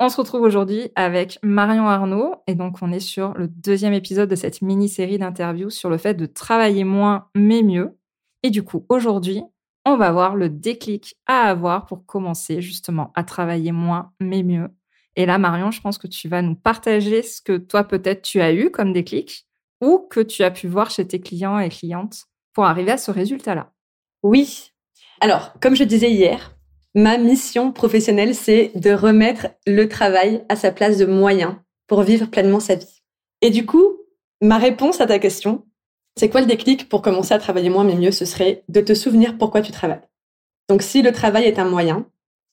On se retrouve aujourd'hui avec Marion Arnau et donc on est sur le deuxième épisode de cette mini-série d'interviews sur le fait de travailler moins mais mieux. Et du coup, aujourd'hui, on va voir le déclic à avoir pour commencer justement à travailler moins mais mieux. Et là, Marion, je pense que tu vas nous partager ce que toi peut-être tu as eu comme déclic ou que tu as pu voir chez tes clients et clientes pour arriver à ce résultat-là. Oui. Alors, comme je disais hier, ma mission professionnelle, c'est de remettre le travail à sa place de moyen pour vivre pleinement sa vie. Et du coup, ma réponse à ta question, c'est quoi le déclic pour commencer à travailler moins mais mieux ? Ce serait de te souvenir pourquoi tu travailles. Donc, si le travail est un moyen,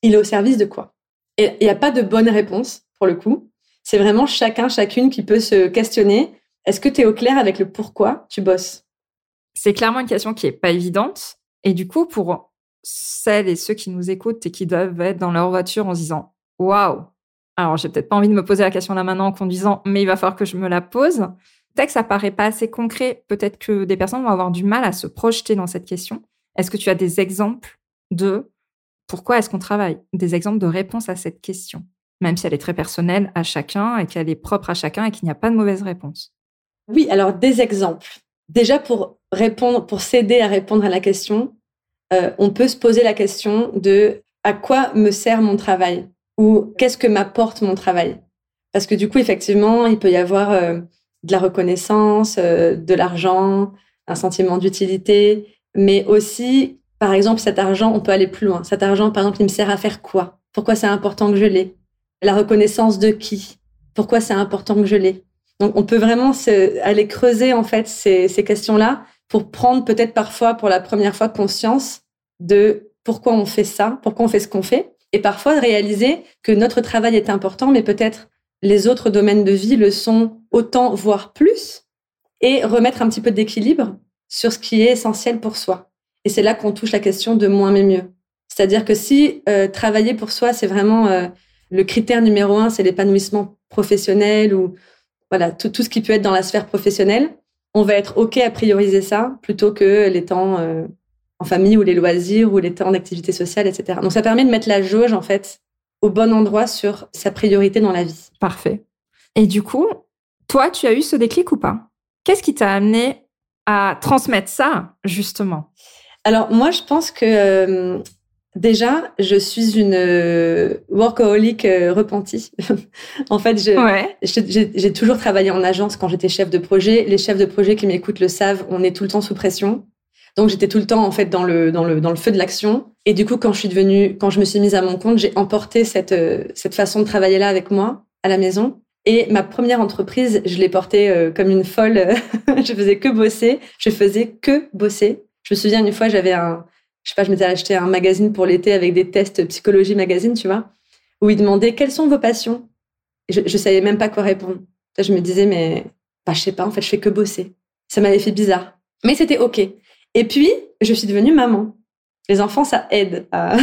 il est au service de quoi ? Et il n'y a pas de bonne réponse, pour le coup. C'est vraiment chacun, chacune qui peut se questionner. Est-ce que tu es au clair avec le pourquoi tu bosses ? C'est clairement une question qui n'est pas évidente. Et du coup, pour celles et ceux qui nous écoutent et qui doivent être dans leur voiture en se disant « Waouh ! Alors, j'ai peut-être pas envie de me poser la question là maintenant en conduisant, mais il va falloir que je me la pose. » Peut-être que ça paraît pas assez concret. Peut-être que des personnes vont avoir du mal à se projeter dans cette question. Est-ce que tu as des exemples de pourquoi est-ce qu'on travaille ? Des exemples de réponses à cette question, même si elle est très personnelle à chacun et qu'elle est propre à chacun et qu'il n'y a pas de mauvaise réponse. Oui, alors des exemples. Déjà, pour s'aider à répondre à la question, on peut se poser la question de à quoi me sert mon travail ou qu'est-ce que m'apporte mon travail ? Parce que du coup, effectivement, il peut y avoir de la reconnaissance, de l'argent, un sentiment d'utilité, mais aussi, par exemple, cet argent, on peut aller plus loin. Cet argent, par exemple, il me sert à faire quoi ? Pourquoi c'est important que je l'ai ? La reconnaissance de qui ? Pourquoi c'est important que je l'ai ? Donc, on peut vraiment aller creuser, en fait, ces questions-là pour prendre peut-être parfois, pour la première fois, conscience de pourquoi on fait ça, pourquoi on fait ce qu'on fait, et parfois réaliser que notre travail est important, mais peut-être les autres domaines de vie le sont autant, voire plus, et remettre un petit peu d'équilibre sur ce qui est essentiel pour soi. Et c'est là qu'on touche la question de moins mais mieux. C'est-à-dire que si travailler pour soi, c'est vraiment le critère numéro 1, c'est l'épanouissement professionnel ou voilà, tout ce qui peut être dans la sphère professionnelle, on va être OK à prioriser ça plutôt que les temps en famille ou les loisirs ou les temps d'activité sociale, etc. Donc, ça permet de mettre la jauge, en fait, au bon endroit sur sa priorité dans la vie. Parfait. Et du coup, toi, tu as eu ce déclic ou pas ? Qu'est-ce qui t'a amené à transmettre ça, justement ? Alors, moi, je pense que déjà, je suis une workaholic repentie. En fait, j'ai toujours travaillé en agence quand j'étais chef de projet. Les chefs de projet qui m'écoutent le savent, on est tout le temps sous pression. Donc, j'étais tout le temps en fait dans le feu de l'action. Et du coup, quand je me suis mise à mon compte, j'ai emporté cette façon de travailler là avec moi à la maison. Et ma première entreprise, je l'ai portée comme une folle. Je faisais que bosser. Je me souviens une fois, je m'étais acheté un magazine pour l'été avec des tests psychologie magazine, tu vois, où ils demandaient quelles sont vos passions. Je savais même pas quoi répondre. Je me disais, mais je sais pas, en fait, je fais que bosser. Ça m'avait fait bizarre. Mais c'était OK. Et puis, je suis devenue maman. Les enfants, ça aide à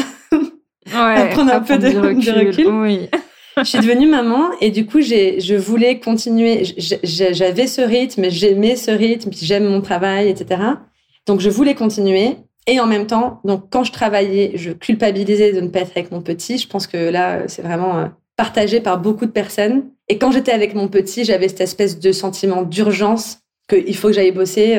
prendre un peu de recul. Oui. Je suis devenue maman et du coup, je voulais continuer. J'avais ce rythme, j'aimais ce rythme, puis j'aime mon travail, etc. Donc, je voulais continuer. Et en même temps, donc, quand je travaillais, je culpabilisais de ne pas être avec mon petit. Je pense que là, c'est vraiment partagé par beaucoup de personnes. Et quand j'étais avec mon petit, j'avais cette espèce de sentiment d'urgence qu'il faut que j'aille bosser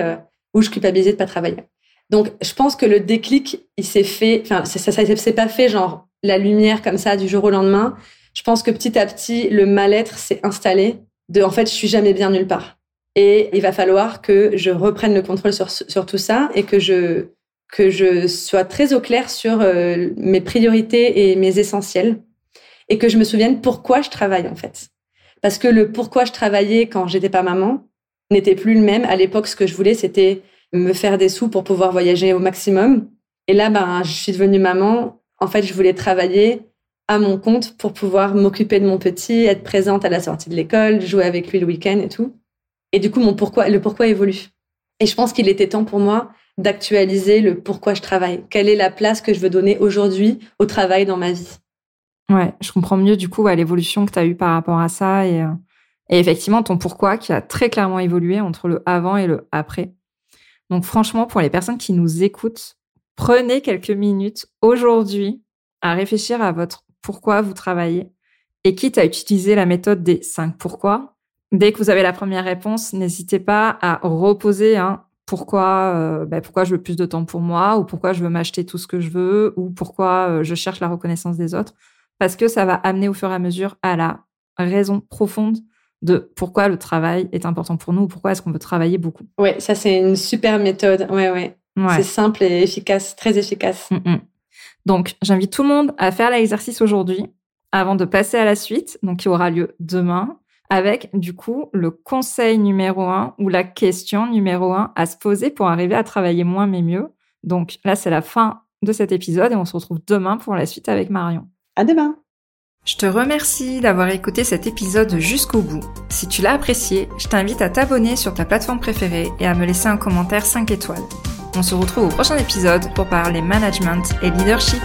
ou je culpabilisais de ne pas travailler. Donc, je pense que le déclic, il s'est fait... Enfin, ça s'est pas fait genre la lumière comme ça du jour au lendemain. Je pense que petit à petit, le mal-être s'est installé en fait, je suis jamais bien nulle part. Et il va falloir que je reprenne le contrôle sur tout ça et que je sois très au clair sur mes priorités et mes essentiels et que je me souvienne pourquoi je travaille, en fait. Parce que le pourquoi je travaillais quand j'étais pas maman n'était plus le même. À l'époque, ce que je voulais, c'était me faire des sous pour pouvoir voyager au maximum. Et là, je suis devenue maman. En fait, je voulais travailler à mon compte pour pouvoir m'occuper de mon petit, être présente à la sortie de l'école, jouer avec lui le week-end et tout. Et du coup, le pourquoi évolue. Et je pense qu'il était temps pour moi d'actualiser le pourquoi je travaille. Quelle est la place que je veux donner aujourd'hui au travail dans ma vie? Ouais, je comprends mieux du coup l'évolution que tu as eue par rapport à ça et effectivement ton pourquoi qui a très clairement évolué entre le avant et le après. Donc franchement, pour les personnes qui nous écoutent, prenez quelques minutes aujourd'hui à réfléchir à votre pourquoi vous travaillez et quitte à utiliser la méthode des 5 pourquoi. Dès que vous avez la première réponse, n'hésitez pas à reposer pourquoi je veux plus de temps pour moi ou pourquoi je veux m'acheter tout ce que je veux ou pourquoi je cherche la reconnaissance des autres. Parce que ça va amener au fur et à mesure à la raison profonde de pourquoi le travail est important pour nous, pourquoi est-ce qu'on veut travailler beaucoup. Ouais, ça c'est une super méthode. Ouais. C'est simple et efficace, très efficace. Donc, j'invite tout le monde à faire l'exercice aujourd'hui avant de passer à la suite, donc qui aura lieu demain, avec du coup le conseil numéro 1 ou la question numéro 1 à se poser pour arriver à travailler moins mais mieux. Donc là, c'est la fin de cet épisode et on se retrouve demain pour la suite avec Marion. À demain. Je te remercie d'avoir écouté cet épisode jusqu'au bout. Si tu l'as apprécié, je t'invite à t'abonner sur ta plateforme préférée et à me laisser un commentaire 5 étoiles. On se retrouve au prochain épisode pour parler management et leadership.